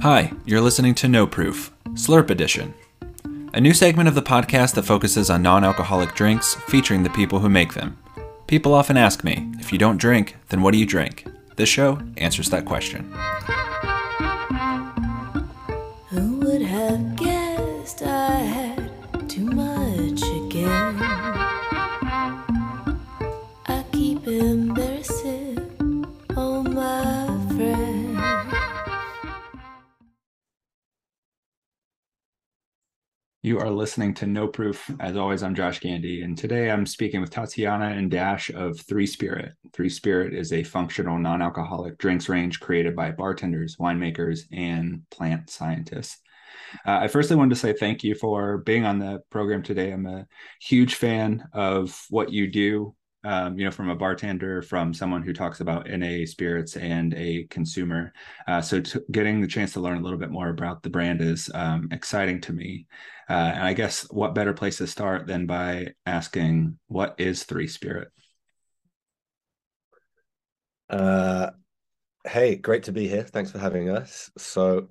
Hi, you're listening to No Proof, Slurp Edition, a new segment of the podcast that focuses on non-alcoholic drinks featuring the people who make them. People often ask me, if you don't drink, then what do you drink? This show answers that question. Who would have guessed I had too much again? I keep embarrassing all my friends. You are listening to No Proof. As always, I'm Josh Gandy, and today I'm speaking with Tatiana and Dash of Three Spirit. Three Spirit is a functional non-alcoholic drinks range created by bartenders, winemakers, and plant scientists. I firstly wanted to say thank you for being on the program today. I'm a huge fan of what you do, from a bartender, from someone who talks about NA spirits and a consumer. So getting the chance to learn a little bit more about the brand is exciting to me. And I guess what better place to start than by asking, what is Three Spirit? Hey, great to be here. Thanks for having us. So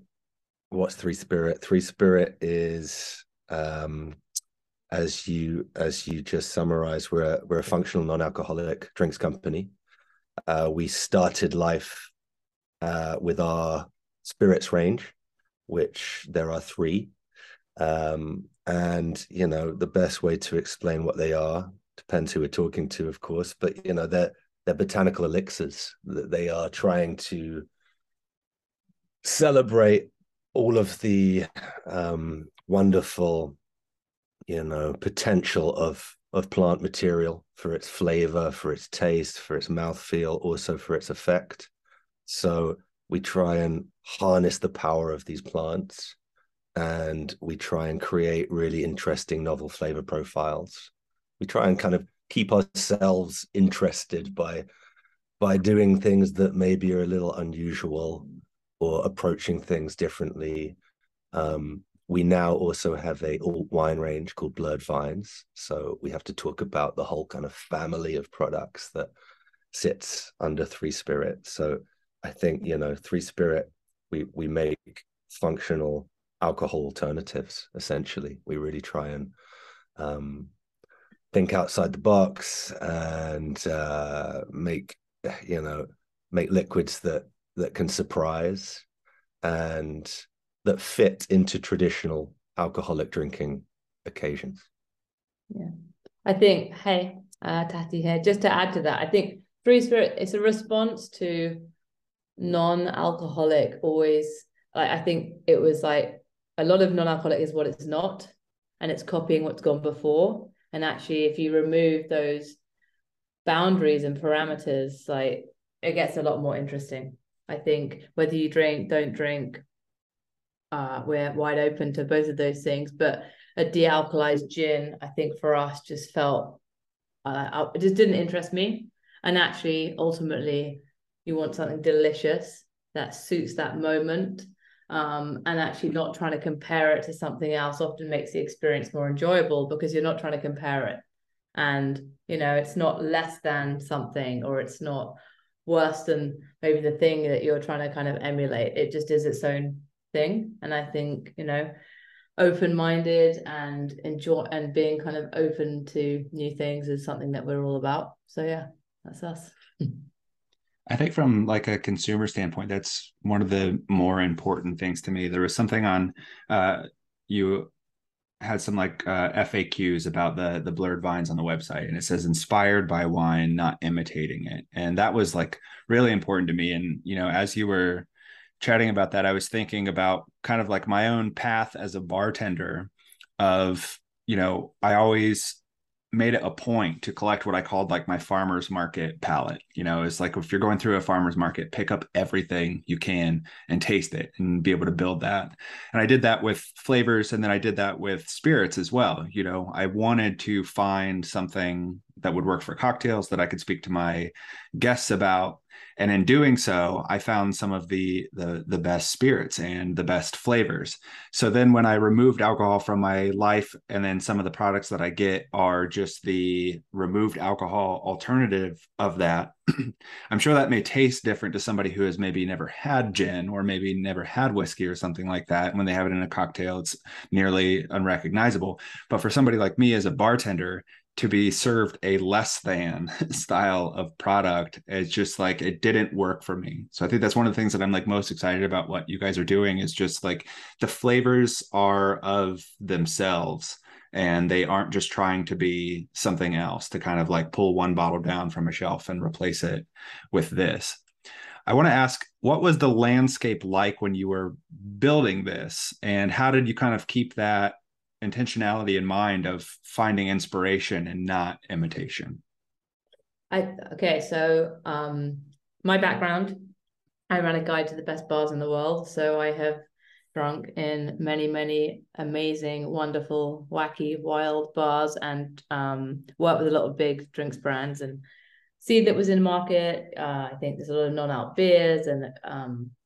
what's Three Spirit? Three Spirit is, as you just summarized, we're a functional non-alcoholic drinks company. We started life with our spirits range, which there are three. And, you know, the best way to explain what they are depends who we're talking to, of course, but, you know, they're botanical elixirs that they are trying to celebrate all of the wonderful, you know, potential of plant material for its flavor, for its taste, for its mouthfeel, also for its effect. So we try and harness the power of these plants, and we try and create really interesting novel flavor profiles. We try and kind of keep ourselves interested by doing things that maybe are a little unusual or approaching things differently. We now also have a alt wine range called Blurred Vines. So we have to talk about the whole kind of family of products that sits under Three Spirit. So I think, you know, Three Spirit, we make functional alcohol alternatives, essentially. We really try and think outside the box and make liquids that can surprise and that fit into traditional alcoholic drinking occasions. Yeah, I think, hey, Tati here, just to add to that, I think Three Spirit is a response to non-alcoholic always. Like, I think it was like a lot of non-alcoholic is what it's not, and it's copying what's gone before. And actually, if you remove those boundaries and parameters, like, it gets a lot more interesting. I think whether you drink, don't drink, we're wide open to both of those things. But a de-alkalized gin, I think for us, just felt, it just didn't interest me. And actually, ultimately, you want something delicious that suits that moment. And actually not trying to compare it to something else often makes the experience more enjoyable, because you're not trying to compare it. And, you know, it's not less than something, or it's not worse than maybe the thing that you're trying to kind of emulate. It just is its own thing. And I think, you know, open-minded and enjoy and being kind of open to new things is something that we're all about. So yeah, that's us. I think from like a consumer standpoint, that's one of the more important things to me. There was something on, you had some like FAQs about the Blurred Vines on the website, and it says inspired by wine, not imitating it. And that was like really important to me. And, you know, as you were chatting about that, I was thinking about kind of like my own path as a bartender of, you know, I always made it a point to collect what I called like my farmer's market palette. You know, it's like, if you're going through a farmer's market, pick up everything you can and taste it and be able to build that. And I did that with flavors. And then I did that with spirits as well. You know, I wanted to find something that would work for cocktails that I could speak to my guests about. And in doing so, I found some of the best spirits and the best flavors. So then when I removed alcohol from my life, and then some of the products that I get are just the removed alcohol alternative of that, I'm sure that may taste different to somebody who has maybe never had gin or maybe never had whiskey or something like that. When they have it in a cocktail, it's nearly unrecognizable. But for somebody like me as a bartender, to be served a less than style of product, it's just like, it didn't work for me. So I think that's one of the things that I'm like most excited about what you guys are doing, is just like the flavors are of themselves and they aren't just trying to be something else to kind of like pull one bottle down from a shelf and replace it with this. I want to ask, what was the landscape like when you were building this, and how did you kind of keep that intentionality in mind of finding inspiration and not imitation? Okay, so my background, I ran a guide to the best bars in the world, so I have drunk in many, many amazing, wonderful, wacky, wild bars, and worked with a lot of big drinks brands. And Seedlip was in market. I think there's a lot of non-alc beers and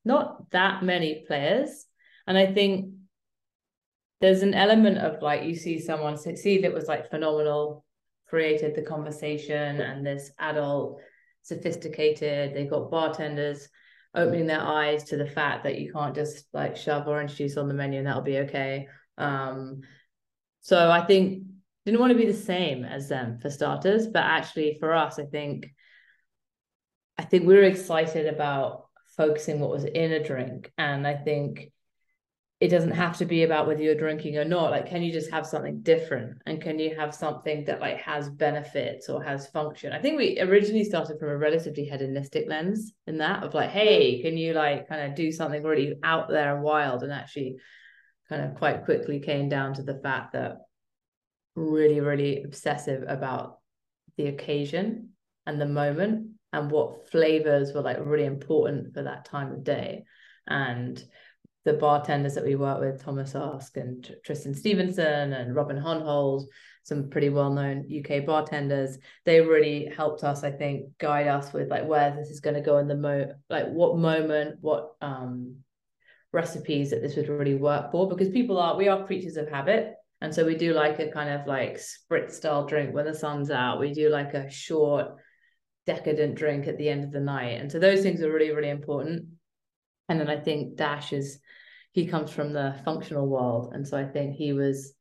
not that many players. And I think there's an element of like, you see someone succeed that was like phenomenal, created the conversation, and this adult, sophisticated, they've got bartenders opening their eyes to the fact that you can't just like shove orange juice on the menu and that'll be okay. So I think didn't want to be the same as them for starters, but actually for us, I think we were excited about focusing what was in a drink. And I think it doesn't have to be about whether you're drinking or not. Like, can you just have something different? And can you have something that like has benefits or has function? I think we originally started from a relatively hedonistic lens in that of like, hey, can you like kind of do something really out there and wild? And actually kind of quite quickly came down to the fact that really, really obsessive about the occasion and the moment and what flavors were like really important for that time of day. And the bartenders that we work with, Thomas Ask and Tristan Stevenson and Robin Honhold, some pretty well-known UK bartenders, they really helped us, I think, guide us with like where this is going to go in the what moment, what recipes that this would really work for, because we are creatures of habit. And so we do like a kind of like spritz style drink when the sun's out. We do like a short decadent drink at the end of the night. And so those things are really, really important. And then I think Dash he comes from the functional world. And so I think he was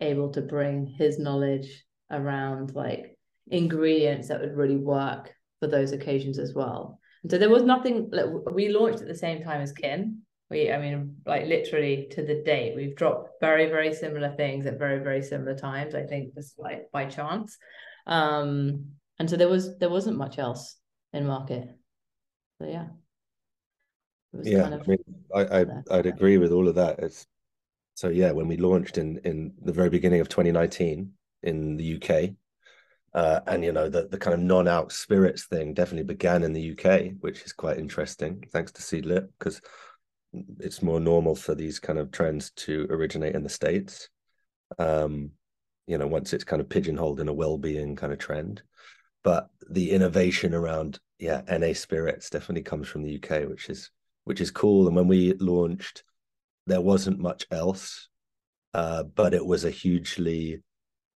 able to bring his knowledge around like ingredients that would really work for those occasions as well. And so there was nothing, like, we launched at the same time as Kin. Literally to the date, we've dropped very, very similar things at very, very similar times, I think just like by chance. And so there wasn't much else in market. So yeah. Yeah, kind of... I'd agree with all of that. When we launched in the very beginning of 2019 in the UK, and you know, the kind of non-alc spirits thing definitely began in the UK, which is quite interesting, thanks to Seedlip, because it's more normal for these kind of trends to originate in the States. Once it's kind of pigeonholed in a well-being kind of trend. But the innovation around NA spirits definitely comes from the UK, which is cool. And when we launched, there wasn't much else, but it was a hugely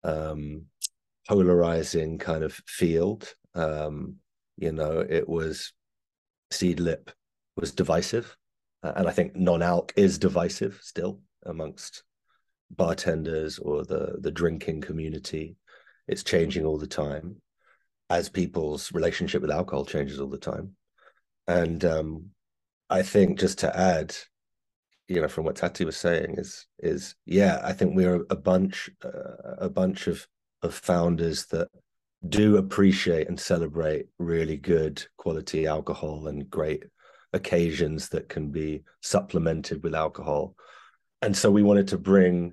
polarizing kind of field. It was, Seedlip was divisive, and I think non-alc is divisive still amongst bartenders or the drinking community. It's changing all the time, as people's relationship with alcohol changes all the time. And I think, just to add, from what Tati was saying, I think we're a bunch of founders that do appreciate and celebrate really good quality alcohol and great occasions that can be supplemented with alcohol. And so we wanted to bring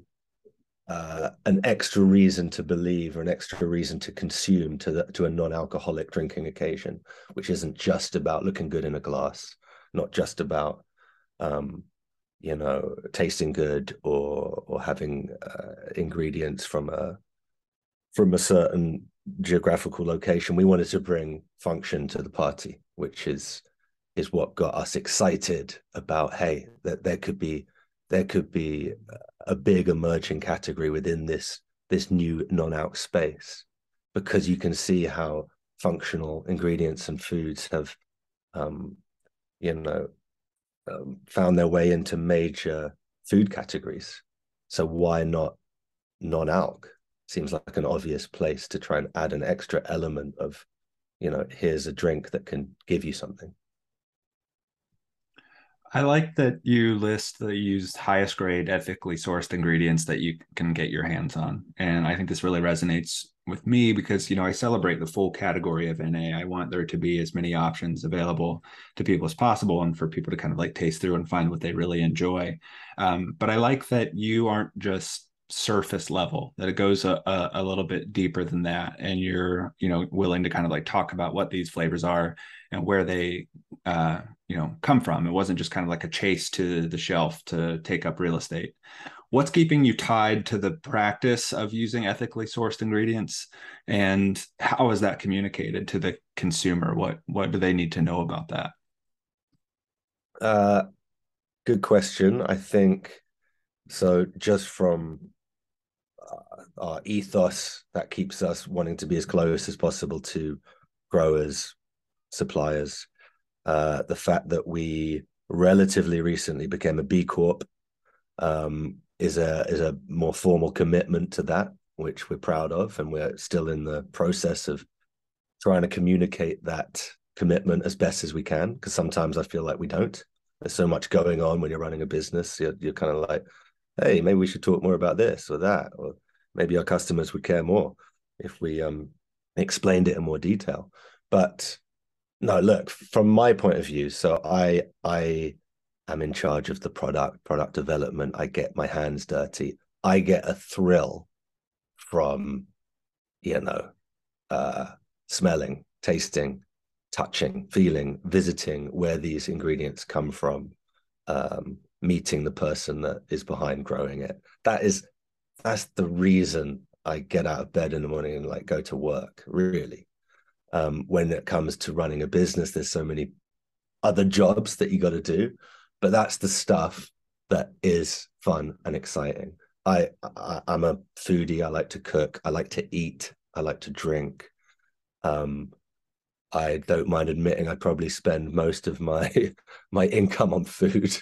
an extra reason to believe, or an extra reason to consume, to a non-alcoholic drinking occasion, which isn't just about looking good in a glass, not just about, tasting good or having ingredients from a certain geographical location. We wanted to bring function to the party, which is is what got us excited about, hey, that there could be a big emerging category within this new non-alc space, because you can see how functional ingredients and foods have found their way into major food categories. So why not non-alc? Seems like an obvious place to try and add an extra element of, here's a drink that can give you something. I like that you list that you used highest grade ethically sourced ingredients that you can get your hands on. And I think this really resonates with me because, I celebrate the full category of NA. I want there to be as many options available to people as possible and for people to kind of like taste through and find what they really enjoy. But I like that you aren't just surface level, that it goes a little bit deeper than that, and you're willing to kind of like talk about what these flavors are and where they come from. It wasn't just kind of like a chase to the shelf to take up real estate. What's keeping you tied to the practice of using ethically sourced ingredients, and how is that communicated to the consumer? What do they need to know about that? Good question. I think so, just from our ethos that keeps us wanting to be as close as possible to growers, suppliers, the fact that we relatively recently became a B Corp is a more formal commitment to that, which we're proud of, and we're still in the process of trying to communicate that commitment as best as we can, because sometimes I feel like we don't. There's so much going on when you're running a business. You're kind of like, hey, maybe we should talk more about this or that, or maybe our customers would care more if we explained it in more detail. But no, look, from my point of view, so I am in charge of the product development. I get my hands dirty. I get a thrill from, smelling, tasting, touching, feeling, visiting where these ingredients come from, meeting the person that is behind growing it. That's the reason I get out of bed in the morning and like go to work, really. When it comes to running a business, there's so many other jobs that you got to do, but that's the stuff that is fun and exciting. I'm a foodie. I like to cook. I like to eat. I like to drink. I don't mind admitting I probably spend most of my income on food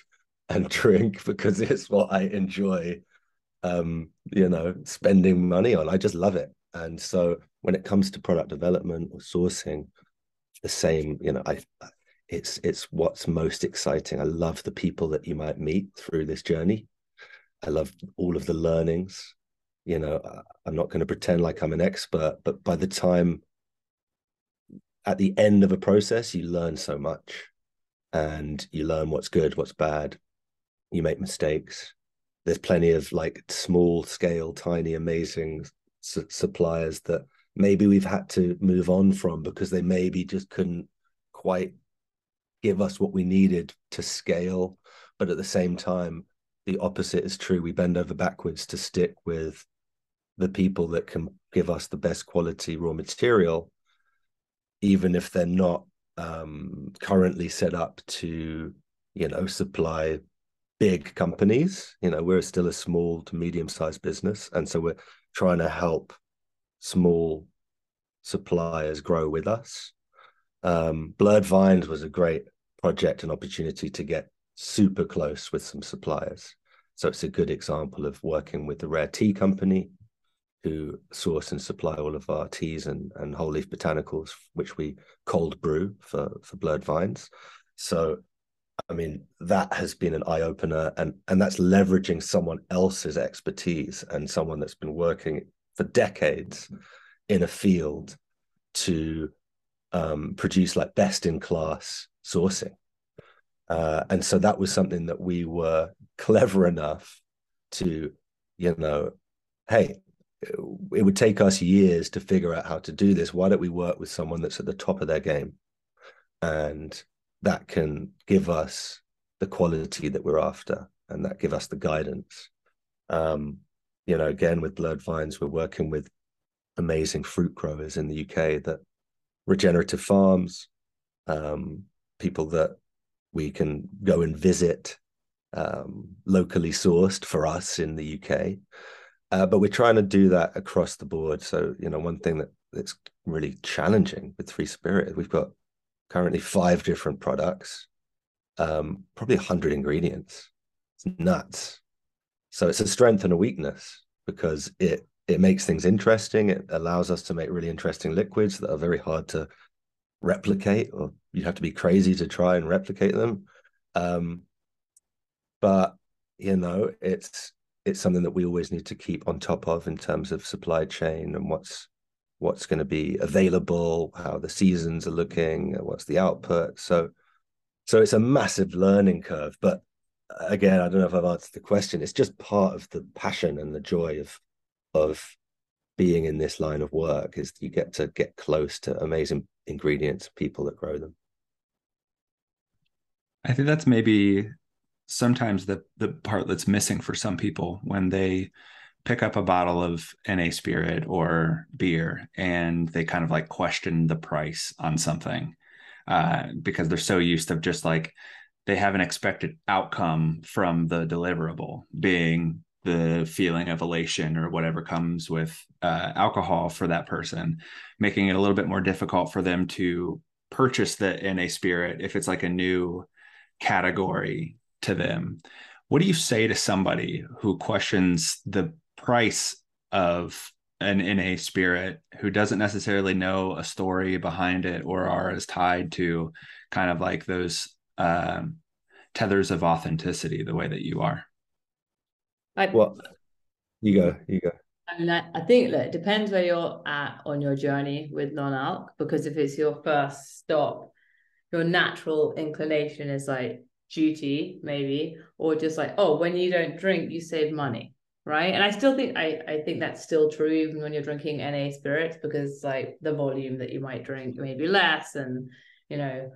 and drink because it's what I enjoy, spending money on. I just love it. And so when it comes to product development or sourcing, the same, it's what's most exciting. I love the people that you might meet through this journey. I love all of the learnings. I'm not going to pretend like I'm an expert, but by the time at the end of a process, you learn so much, and you learn what's good, what's bad. You make mistakes. There's plenty of like small scale, tiny, amazing suppliers that maybe we've had to move on from because they maybe just couldn't quite give us what we needed to scale. But at the same time, the opposite is true. We bend over backwards to stick with the people that can give us the best quality raw material, even if they're not currently set up to, supply big companies. We're still a small to medium-sized business. And so we're trying to help small suppliers grow with us. Blurred Vines was a great project and opportunity to get super close with some suppliers. So it's a good example of working with the Rare Tea Company, who source and supply all of our teas and whole leaf botanicals, which we cold brew for Blurred Vines. So, that has been an eye-opener, and that's leveraging someone else's expertise and someone that's been working for decades in a field to produce like best-in-class sourcing. And so that was something that we were clever enough to, hey, it would take us years to figure out how to do this. Why don't we work with someone that's at the top of their game, and that can give us the quality that we're after, and that give us the guidance. Again, with Blurred Vines, we're working with amazing fruit growers in the UK, that regenerative farms, people that We can go and visit locally sourced for us in the UK. But we're trying to do that across the board. So, you know, one thing that's really challenging with Three Spirit, we've got currently 5 different products, probably 100 ingredients. It's nuts. So it's a strength and a weakness because it makes things interesting. It allows us to make really interesting liquids that are very hard to replicate, or you have to be crazy to try and replicate them. But, you know, it's something that we always need to keep on top of in terms of supply chain and what's going to be available, how the seasons are looking, what's the output. So it's a massive learning curve. But again, I don't know if I've answered the question. It's just part of the passion and the joy of being in this line of work is you get to get close to amazing ingredients, people that grow them. I think that's maybe sometimes the part that's missing for some people when they pick up a bottle of NA spirit or beer and they kind of like question the price on something because they're so used to just like they have an expected outcome from the deliverable being the feeling of elation or whatever comes with alcohol for that person, making it a little bit more difficult for them to purchase the NA spirit if it's like a new category to them. What do you say to somebody who questions the price of an NA spirit, who doesn't necessarily know a story behind it or are as tied to kind of like those tethers of authenticity the way that you are? You go. I mean, I think, look, it depends where you're at on your journey with non-alc, because if it's your first stop, your natural inclination is like duty, maybe, or just like, oh, when you don't drink, you save money, right? And I still think, I think that's still true even when you're drinking NA spirits, because like the volume that you might drink may be less. And, you know,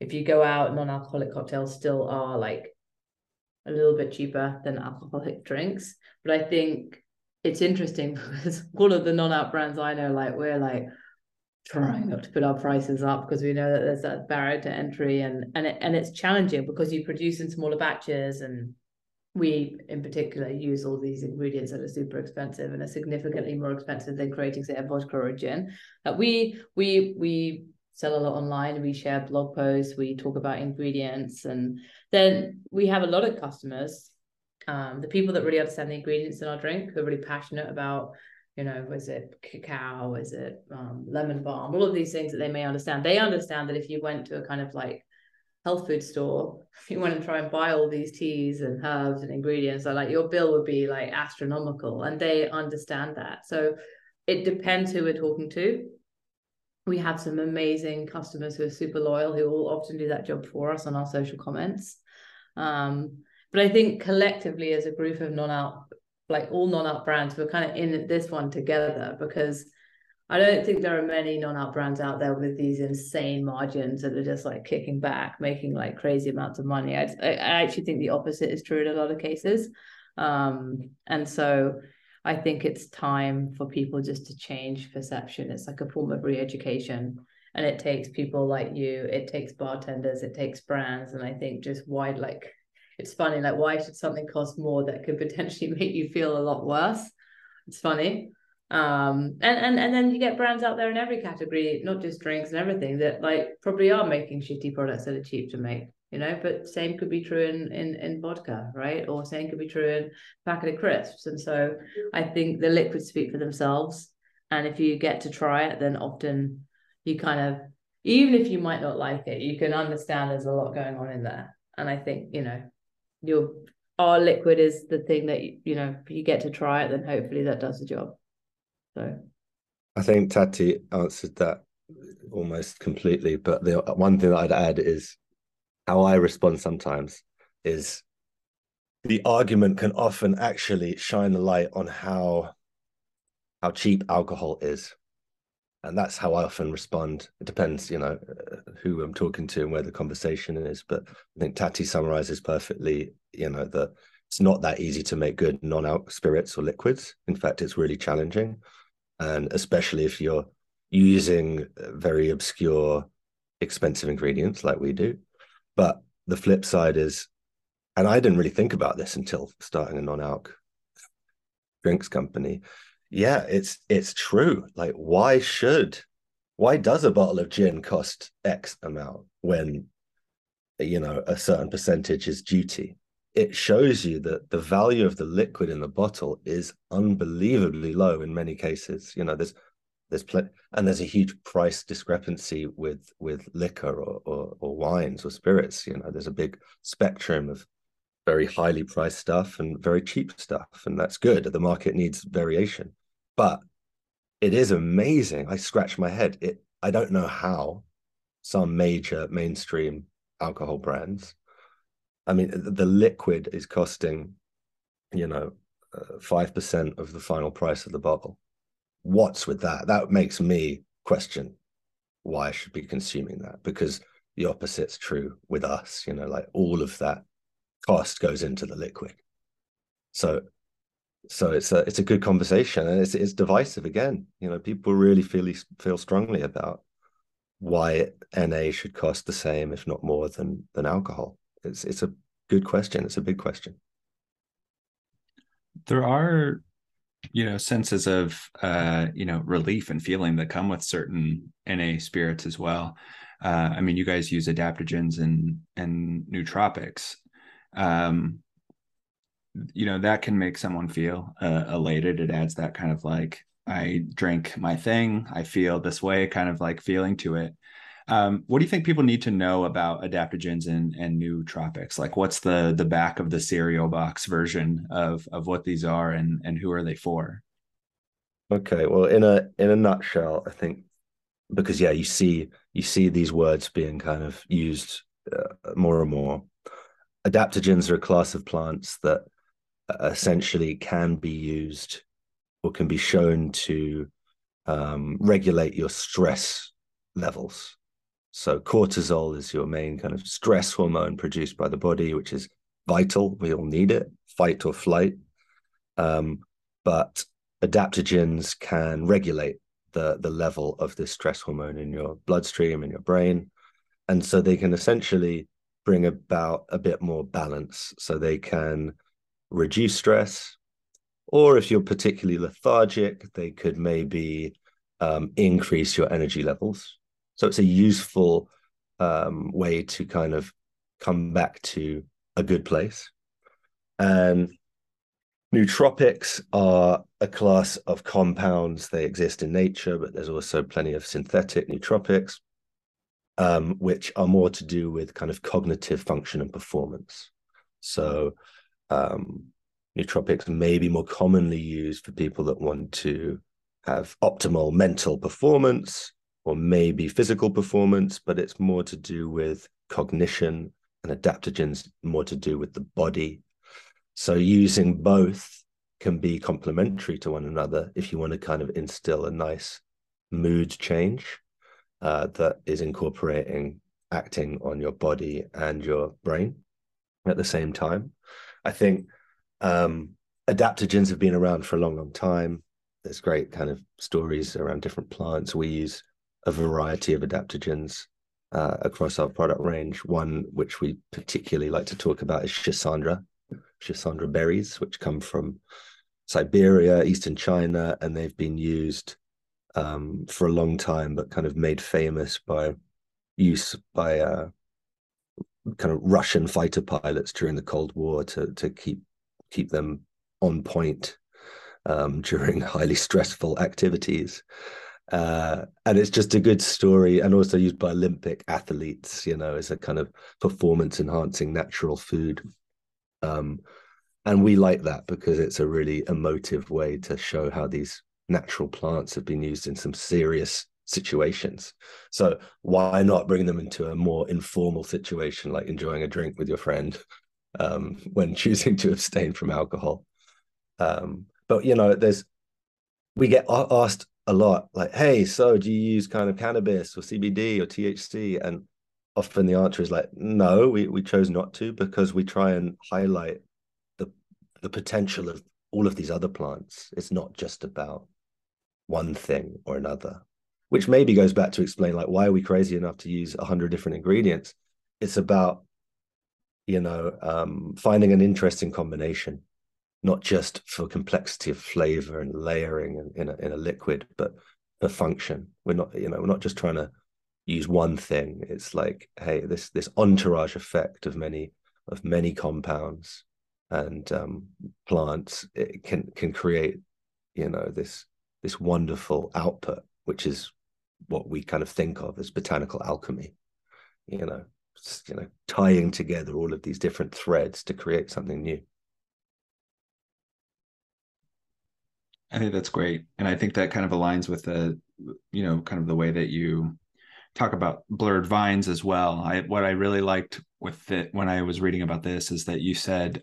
if you go out, non-alcoholic cocktails still are like a little bit cheaper than alcoholic drinks. But I think it's interesting because all of the non-alc brands I know, like we're like trying not to put our prices up because we know that there's that barrier to entry, and it's challenging because you produce in smaller batches, and we in particular use all these ingredients that are super expensive and are significantly more expensive than creating, say, a vodka or a gin. Like we sell a lot online, we share blog posts, we talk about ingredients, and then we have a lot of customers, the people that really understand the ingredients in our drink, who are really passionate about, you know, is it cacao, is it lemon balm, all of these things that they may understand. They understand that if you went to a kind of like health food store, if you went and try and buy all these teas and herbs and ingredients, like your bill would be like astronomical, and they understand that. So it depends who we're talking to. We have some amazing customers who are super loyal, who will often do that job for us on our social comments. But I think collectively as a group of non-alc, like all non-alc brands, we're kind of in this one together, because I don't think there are many non-alc brands out there with these insane margins that are just like kicking back, making like crazy amounts of money. I actually think the opposite is true in a lot of cases. And so I think it's time for people just to change perception. It's like a form of re-education, and it takes people like you, it takes bartenders, it takes brands. And I think just why, like, it's funny, like why should something cost more that could potentially make you feel a lot worse? It's funny. And then you get brands out there in every category, not just drinks and everything, that like probably are making shitty products that are cheap to make, you know, but same could be true in vodka, right? Or same could be true in a packet of crisps. And so I think the liquids speak for themselves. And if you get to try it, then often you kind of, even if you might not like it, you can understand there's a lot going on in there. And I think, you know, our liquid is the thing that, you know, you get to try it, then hopefully that does the job. So I think Tati answered that almost completely. But the one thing that I'd add is, how I respond sometimes is the argument can often actually shine a light on how cheap alcohol is. And that's how I often respond. It depends, you know, who I'm talking to and where the conversation is. But I think Tati summarizes perfectly, you know, that it's not that easy to make good non-alc spirits or liquids. In fact, it's really challenging. And especially if you're using very obscure, expensive ingredients like we do. But the flip side is, and I didn't really think about this until starting a non-alc drinks company. Yeah, it's true. Like, why does a bottle of gin cost X amount when, you know, a certain percentage is duty? It shows you that the value of the liquid in the bottle is unbelievably low in many cases. You know, there's a huge price discrepancy with liquor or wines or spirits. You know, there's a big spectrum of very highly priced stuff and very cheap stuff, and that's good. The market needs variation, but it is amazing. I scratch my head. I don't know how some major mainstream alcohol brands, I mean, the liquid is costing, you know, 5% of the final price of the bottle. What's with that? That makes me question why I should be consuming that, because the opposite's true with us. You know, like, all of that cost goes into the liquid. So it's a good conversation, and it's divisive again. You know, people really feel strongly about why NA should cost the same, if not more, than alcohol. It's a good question. It's a big question. There are, you know, senses of, you know, relief and feeling that come with certain NA spirits as well. I mean, you guys use adaptogens and nootropics. You know, that can make someone feel elated. It adds that kind of like, I drank my thing, I feel this way kind of like feeling to it. What do you think people need to know about adaptogens and nootropics? Like, what's the back of the cereal box version of what these are and who are they for? Okay, well, in a nutshell, I think, because yeah, you see these words being kind of used more and more. Adaptogens are a class of plants that essentially can be used or can be shown to regulate your stress levels. So cortisol is your main kind of stress hormone produced by the body, which is vital. We all need it, fight or flight. But adaptogens can regulate the level of this stress hormone in your bloodstream, in your brain. And so they can essentially bring about a bit more balance. So they can reduce stress, or if you're particularly lethargic, they could maybe increase your energy levels. So it's a useful way to kind of come back to a good place. And nootropics are a class of compounds. They exist in nature, but there's also plenty of synthetic nootropics, which are more to do with kind of cognitive function and performance. So nootropics may be more commonly used for people that want to have optimal mental performance, or maybe physical performance, but it's more to do with cognition, and adaptogens more to do with the body. So using both can be complementary to one another if you want to kind of instill a nice mood change that is incorporating acting on your body and your brain at the same time. I think adaptogens have been around for a long, long time. There's great kind of stories around different plants. We use a variety of adaptogens across our product range. One which we particularly like to talk about is Schisandra berries, which come from Siberia, Eastern China, and they've been used for a long time, but kind of made famous by use by kind of Russian fighter pilots during the Cold War to keep them on point during highly stressful activities. And it's just a good story, and also used by Olympic athletes, you know, as a kind of performance enhancing natural food. And we like that because it's a really emotive way to show how these natural plants have been used in some serious situations. So why not bring them into a more informal situation, like enjoying a drink with your friend when choosing to abstain from alcohol? But, you know, we get asked a lot, like, hey, so do you use kind of cannabis or CBD or THC? And often the answer is like, no, we chose not to, because we try and highlight the potential of all of these other plants. It's not just about one thing or another, which maybe goes back to explain, like, why are we crazy enough to use 100 different ingredients? It's about you know, finding an interesting combination, not just for complexity of flavor and layering in a liquid, but for function. We're not just trying to use one thing. It's like, hey, this entourage effect of many compounds and plants, it can create, you know, this wonderful output, which is what we kind of think of as botanical alchemy, tying together all of these different threads to create something new. I think that's great. And I think that kind of aligns with the way that you talk about blurred vines as well. What I really liked with it when I was reading about this is that you said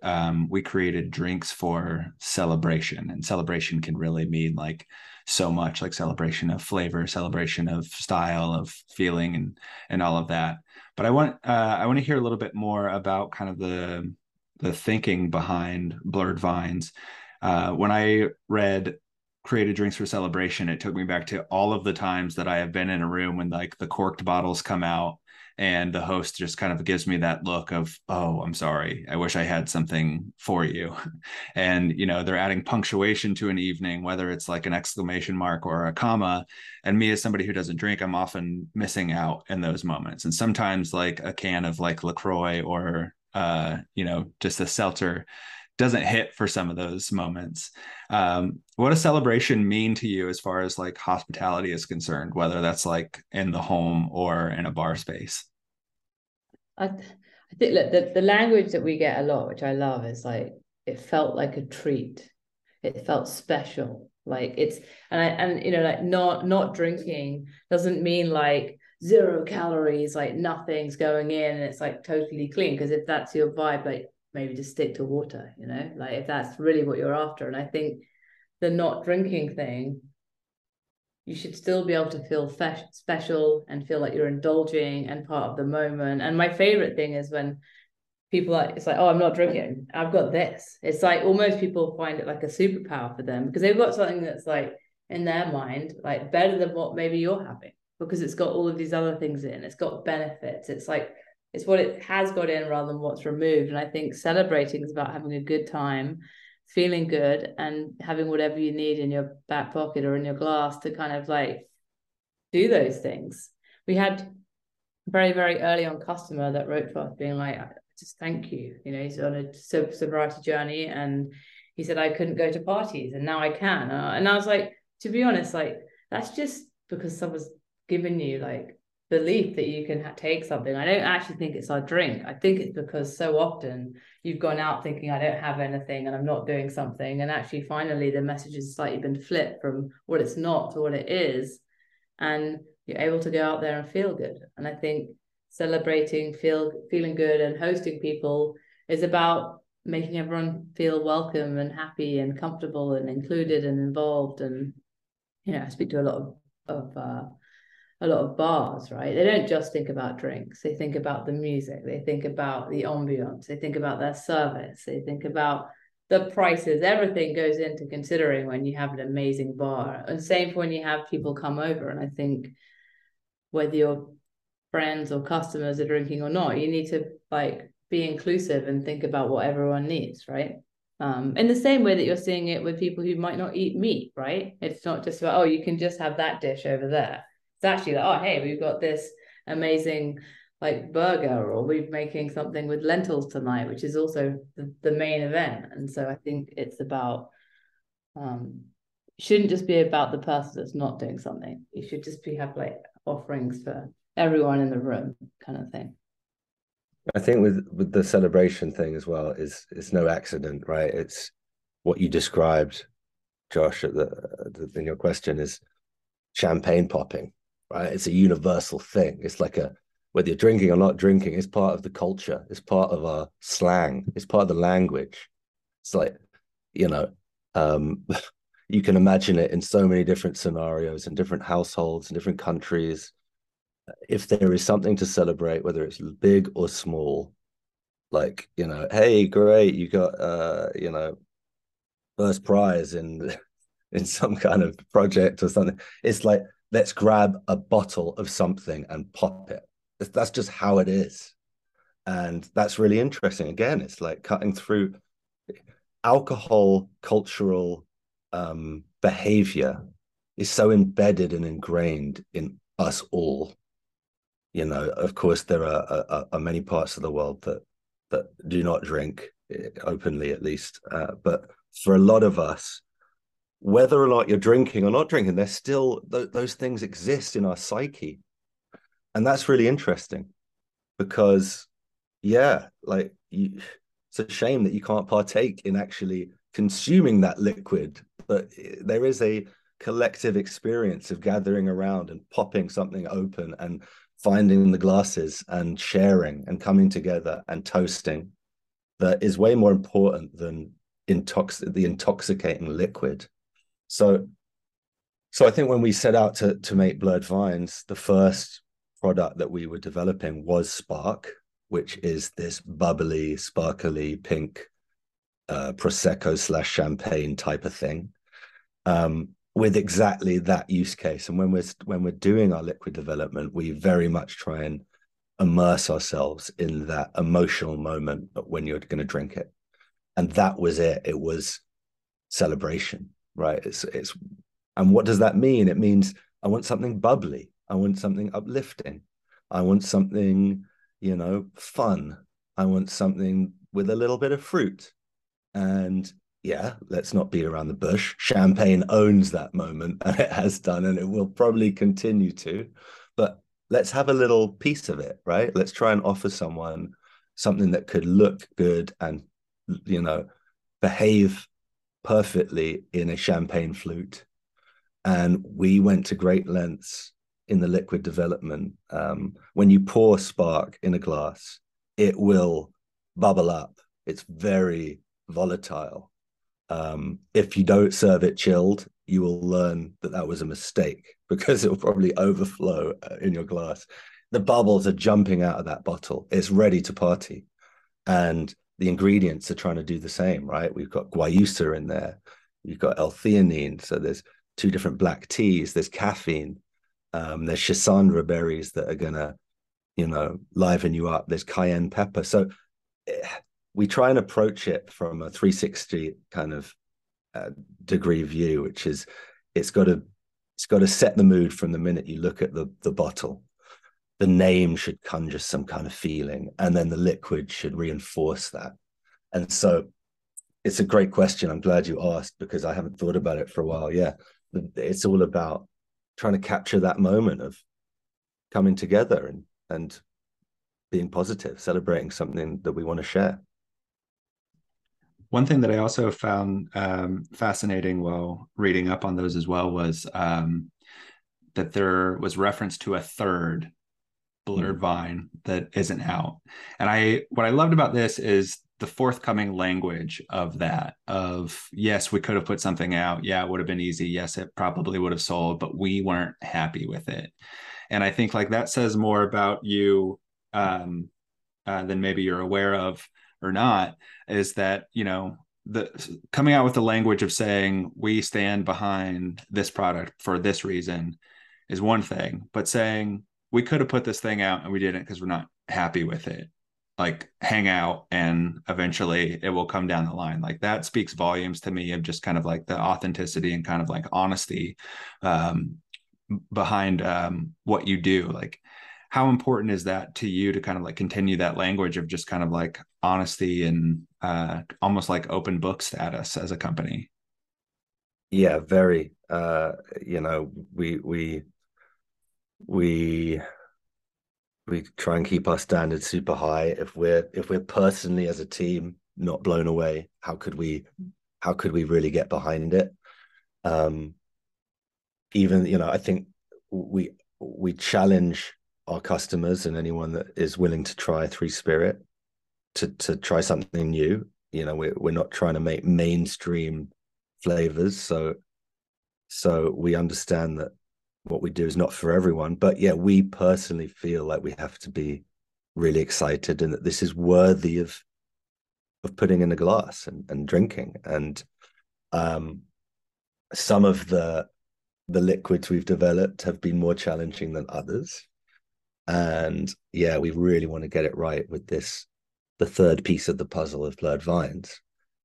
we created drinks for celebration, and celebration can really mean like so much, like celebration of flavor, celebration of style, of feeling, and all of that. But I want to hear a little bit more about kind of the thinking behind blurred vines. When I read created drinks for celebration, it took me back to all of the times that I have been in a room when like the corked bottles come out and the host just kind of gives me that look of, oh, I'm sorry, I wish I had something for you. And, you know, they're adding punctuation to an evening, whether it's like an exclamation mark or a comma. And me as somebody who doesn't drink, I'm often missing out in those moments. And sometimes like a can of like LaCroix or, just a seltzer doesn't hit for some of those moments. What does celebration mean to you as far as like hospitality is concerned, whether that's like in the home or in a bar space? I think, look, the language that we get a lot, which I love, is like, it felt like a treat. It felt special. Like it's, like not drinking doesn't mean like zero calories, like nothing's going in and it's like totally clean. Because if that's your vibe, like, maybe just stick to water, like if that's really what you're after. And I think the not drinking thing, you should still be able to feel special and feel like you're indulging and part of the moment. And my favorite thing is when people are, it's like, oh, I'm not drinking, I've got this. It's like almost people find it like a superpower for them because they've got something that's like in their mind, like better than what maybe you're having because it's got all of these other things in, it's got benefits. It's like, it's what it has got in rather than what's removed. And I think celebrating is about having a good time, feeling good, and having whatever you need in your back pocket or in your glass to kind of like do those things. We had a very, very early on customer that wrote for us being like, just thank you. He's on a sobriety journey and he said, I couldn't go to parties and now I can. And I was like, to be honest, like that's just because someone's given you like belief that you can take something. I don't actually think it's our drink. I think it's because so often you've gone out thinking I don't have anything and I'm not doing something, and actually finally the message has slightly been flipped from what it's not to what it is, and you're able to go out there and feel good. And I think celebrating feeling good and hosting people is about making everyone feel welcome and happy and comfortable and included and involved. And I speak to a lot of bars, right? They don't just think about drinks. They think about the music. They think about the ambiance. They think about their service. They think about the prices. Everything goes into considering when you have an amazing bar. And same for when you have people come over. And I think whether your friends or customers are drinking or not, you need to like be inclusive and think about what everyone needs, right? In the same way that you're seeing it with people who might not eat meat, right? It's not just about, oh, you can just have that dish over there. It's actually like, oh, hey, we've got this amazing like burger, or we're making something with lentils tonight, which is also the main event. And so I think it's about, shouldn't just be about the person that's not doing something. You should just have like offerings for everyone in the room kind of thing. I think with the celebration thing as well, it's no accident, right? It's what you described, Josh, at in your question is champagne popping. Right, it's a universal thing. It's like whether you're drinking or not drinking, it's part of the culture. It's part of our slang. It's part of the language. It's like, you can imagine it in so many different scenarios and different households and different countries. If there is something to celebrate, whether it's big or small, like, hey, great, you got, first prize in some kind of project or something. It's like, let's grab a bottle of something and pop it. That's just how it is. And that's really interesting. Again, it's like cutting through alcohol cultural behavior is so embedded and ingrained in us all. You know, of course, there are many parts of the world that do not drink openly, at least. But for a lot of us, whether or not you're drinking or not drinking, there's still those things exist in our psyche. And that's really interesting because, yeah, like it's a shame that you can't partake in actually consuming that liquid. But there is a collective experience of gathering around and popping something open and finding the glasses and sharing and coming together and toasting that is way more important than the intoxicating liquid. So I think when we set out to make Blurred Vines, the first product that we were developing was Spark, which is this bubbly, sparkly, pink Prosecco/champagne type of thing, with exactly that use case. And when we're doing our liquid development, we very much try and immerse ourselves in that emotional moment when you're going to drink it. And that was it. It was celebration, right? It's and what does that mean? It means I want something bubbly. I want something uplifting. I want something, you know, fun. I want something with a little bit of fruit. And yeah, let's not beat around the bush. Champagne owns that moment, and it has done, and it will probably continue to. But let's have a little piece of it, right? Let's try and offer someone something that could look good and, you know, behave perfectly in a champagne flute. And we went to great lengths in the liquid development. When you pour Spark in a glass, it will bubble up. It's very volatile. If you don't serve it chilled, you will learn that was a mistake because it will probably overflow in your glass. The bubbles are jumping out of that bottle. It's ready to party. And the ingredients are trying to do the same, right? We've got guayusa in there. You've got L-theanine. So there's two different black teas. There's caffeine. There's Schisandra berries that are going to, you know, liven you up. There's cayenne pepper. So we try and approach it from a 360 kind of degree view, which is it's got to set the mood from the minute you look at the bottle. The name should conjure some kind of feeling, and then the liquid should reinforce that. And so it's a great question. I'm glad you asked because I haven't thought about it for a while. Yeah, it's all about trying to capture that moment of coming together and being positive, celebrating something that we want to share. One thing that I also found fascinating while reading up on those as well was that there was reference to a third Blurred Vine that isn't out. And what I loved about this is the forthcoming language of that, of yes, we could have put something out. Yeah, it would have been easy. Yes, it probably would have sold, but we weren't happy with it. And I think like that says more about you than maybe you're aware of or not, is that, you know, the coming out with the language of saying we stand behind this product for this reason is one thing, but saying we could have put this thing out and we didn't because we're not happy with it. Like hang out and eventually it will come down the line. Like that speaks volumes to me of just kind of like the authenticity and kind of like honesty behind what you do. Like how important is that to you to kind of like continue that language of just kind of like honesty and almost like open book status as a company? Yeah, very, you know, we try and keep our standards super high. If we're personally as a team not blown away, how could we really get behind it? Even, you know, I think we challenge our customers and anyone that is willing to try Three Spirit to try something new. You know, we're not trying to make mainstream flavors, so we understand that what we do is not for everyone. But yeah, we personally feel like we have to be really excited and that this is worthy of putting in a glass and drinking. And some of the liquids we've developed have been more challenging than others. And yeah, we really want to get it right with this, the third piece of the puzzle of Blurred Vines,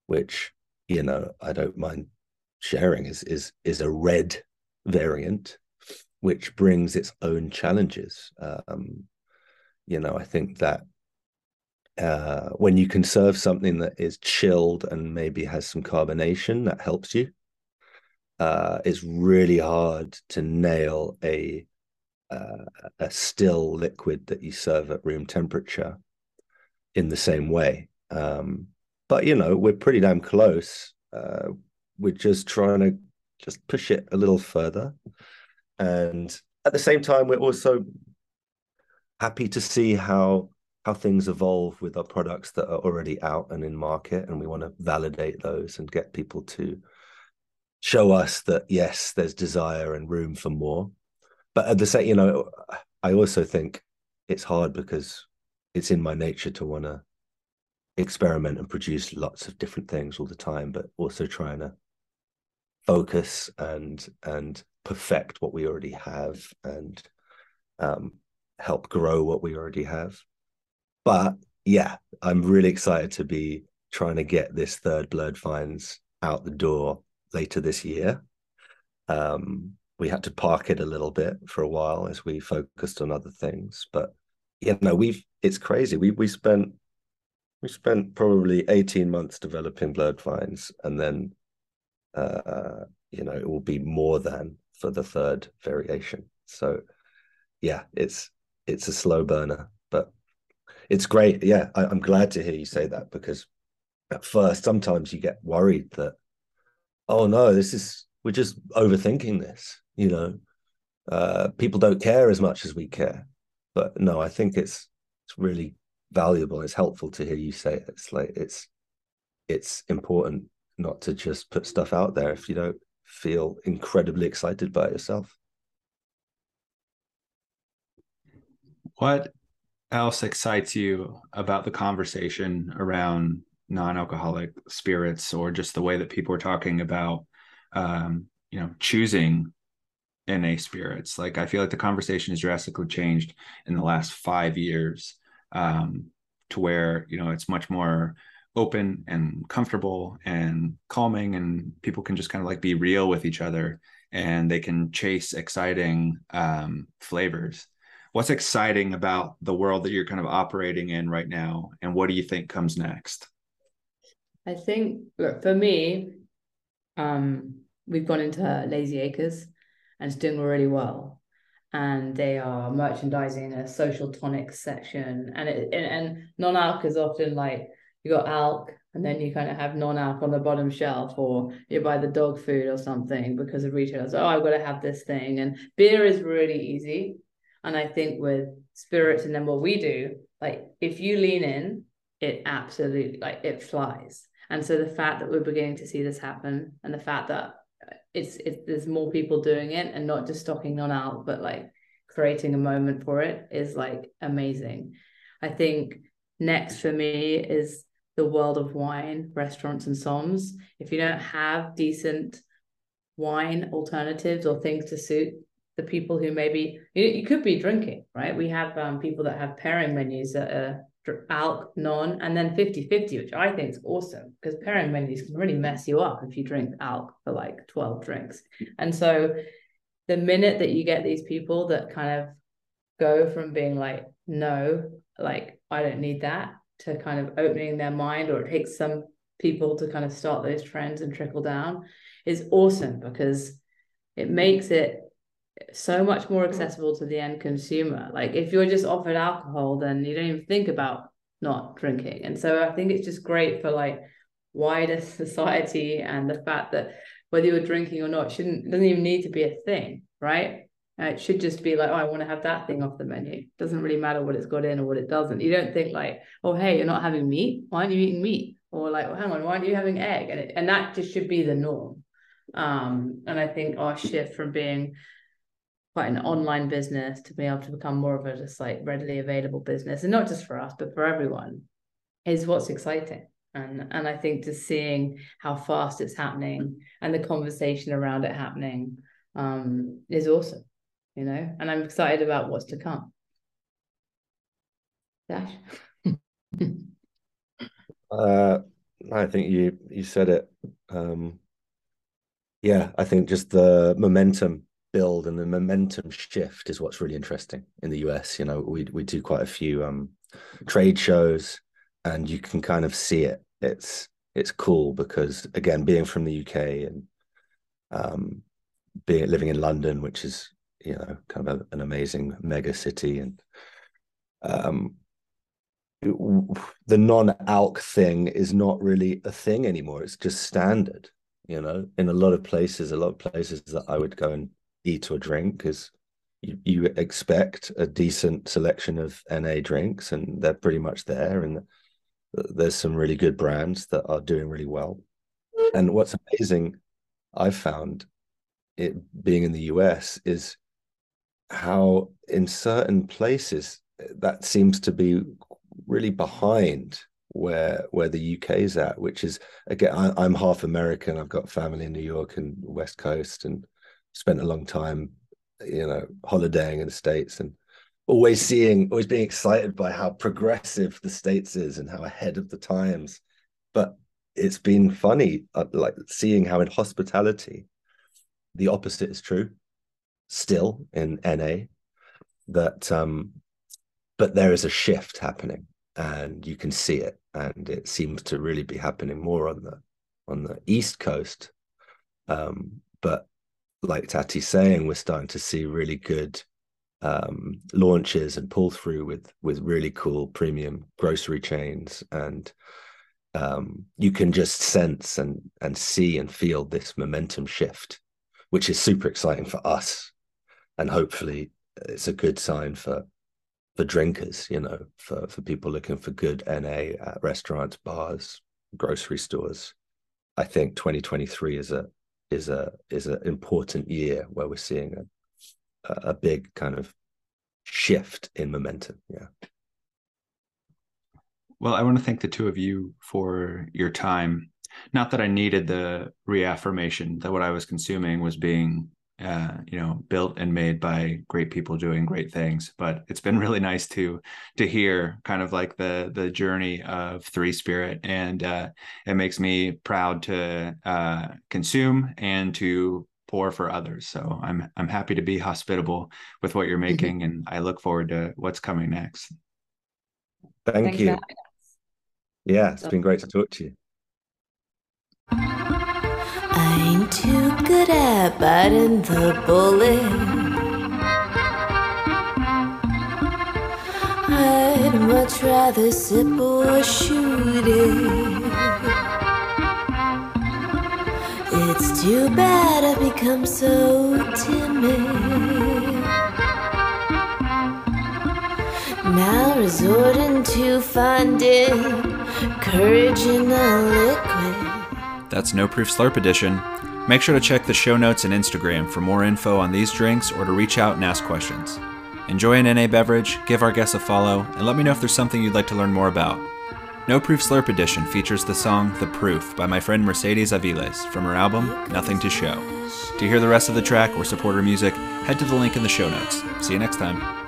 which, you know, I don't mind sharing is a red variant, which brings its own challenges. You know, I think that when you conserve something that is chilled and maybe has some carbonation, that helps you. It's really hard to nail a still liquid that you serve at room temperature in the same way. But, you know, we're pretty damn close. We're just trying to just push it a little further. And at the same time, we're also happy to see how things evolve with our products that are already out and in market. And we want to validate those and get people to show us that, yes, there's desire and room for more. But at the same, you know, I also think it's hard because it's in my nature to want to experiment and produce lots of different things all the time, but also trying to focus and perfect what we already have and help grow what we already have. But yeah, I'm really excited to be trying to get this third Blurred Vines out the door later this year. We had to park it a little bit for a while as we focused on other things, but yeah, no, it's crazy. We spent probably 18 months developing Blurred Vines, and then, you know, it will be more than for the third variation. So yeah, it's a slow burner, but it's great. Yeah, I'm glad to hear you say that, because at first, sometimes you get worried that, oh no, we're just overthinking this, you know, people don't care as much as we care. But no, I think it's really valuable. It's helpful to hear you say it. It's like, it's important not to just put stuff out there if you don't feel incredibly excited by it yourself. What else excites you about the conversation around non-alcoholic spirits, or just the way that people are talking about, you know, choosing NA spirits? Like, I feel like the conversation has drastically changed in the last 5 years, to where, you know, it's much more open and comfortable and calming, and people can just kind of like be real with each other, and they can chase exciting flavors. What's exciting about the world that you're kind of operating in right now, and what do you think comes next? I think, look, for me, we've gone into Lazy Acres, and it's doing really well. And they are merchandising a social tonic section, and non-alc is often like, you got alc, and then you kind of have non-alc on the bottom shelf, or you buy the dog food or something because of retailers. Oh, I've got to have this thing. And beer is really easy. And I think with spirits, and then what we do, like, if you lean in, it absolutely, like, it flies. And so the fact that we're beginning to see this happen, and the fact that there's more people doing it and not just stocking non-alc, but like creating a moment for it, is like amazing. I think next for me is the world of wine, restaurants and somms. If you don't have decent wine alternatives or things to suit the people who maybe you could be drinking, right? We have people that have pairing menus that are alc, non, and then 50-50, which I think is awesome, because pairing menus can really mess you up if you drink alc for like 12 drinks. And so the minute that you get these people that kind of go from being like, no, like, I don't need that, to kind of opening their mind, or it takes some people to kind of start those trends and trickle down, is awesome, because it makes it so much more accessible to the end consumer. Like, if you're just offered alcohol, then you don't even think about not drinking. And so I think it's just great for like wider society, and the fact that whether you're drinking or not doesn't even need to be a thing, right? It should just be like, oh, I want to have that thing off the menu. It doesn't really matter what it's got in or what it doesn't. You don't think like, oh, hey, you're not having meat, why aren't you eating meat? Or like, well, hang on, why aren't you having egg? And that just should be the norm. And I think our shift from being quite an online business to be able to become more of a just like readily available business, and not just for us but for everyone, is what's exciting. And I think just seeing how fast it's happening and the conversation around it happening is awesome, you know, and I'm excited about what's to come. Dash? I think you said it. Yeah, I think just the momentum build and the momentum shift is what's really interesting in the US. You know, we do quite a few trade shows, and you can kind of see it. It's cool because, again, being from the UK and living in London, which is, you know, kind of an amazing mega city, and the non-alc thing is not really a thing anymore. It's just standard, you know, in a lot of places that I would go and eat or drink, because you expect a decent selection of NA drinks, and they're pretty much there, and there's some really good brands that are doing really well. And what's amazing, I've found it being in the US, is how in certain places that seems to be really behind where the UK's at, which is, again, I'm half American. I've got family in New York and West Coast, and spent a long time, you know, holidaying in the States, and always being excited by how progressive the States is and how ahead of the times. But it's been funny, like seeing how in hospitality, the opposite is true still in NA, that, but there is a shift happening, and you can see it. And it seems to really be happening more on the East Coast. But like Tati's saying, we're starting to see really good launches and pull through with really cool premium grocery chains, and you can just sense and see and feel this momentum shift, which is super exciting for us, and hopefully it's a good sign for drinkers, you know, for people looking for good NA at restaurants, bars, grocery stores. I think 2023 is an important year where we're seeing a big kind of shift in momentum. Yeah. Well, I want to thank the two of you for your time. Not that I needed the reaffirmation that what I was consuming was being, you know, built and made by great people doing great things, but it's been really nice to hear kind of like the journey of Three Spirit, and it makes me proud to consume and to pour for others. So I'm happy to be hospitable with what you're making, and I look forward to what's coming next. Thank you. Yeah, it's been great to talk to you. I ain't too good at biting the bullet. I'd much rather sip or shoot it. It's too bad I've become so timid. Now resorting to finding courage in a liquid. That's No Proof Slurp Edition. Make sure to check the show notes and Instagram for more info on these drinks, or to reach out and ask questions. Enjoy an NA beverage, give our guests a follow, and let me know if there's something you'd like to learn more about. No Proof Slurp Edition features the song The Proof by my friend Mercedes Aviles from her album Nothing to Show. To hear the rest of the track or support her music, head to the link in the show notes. See you next time.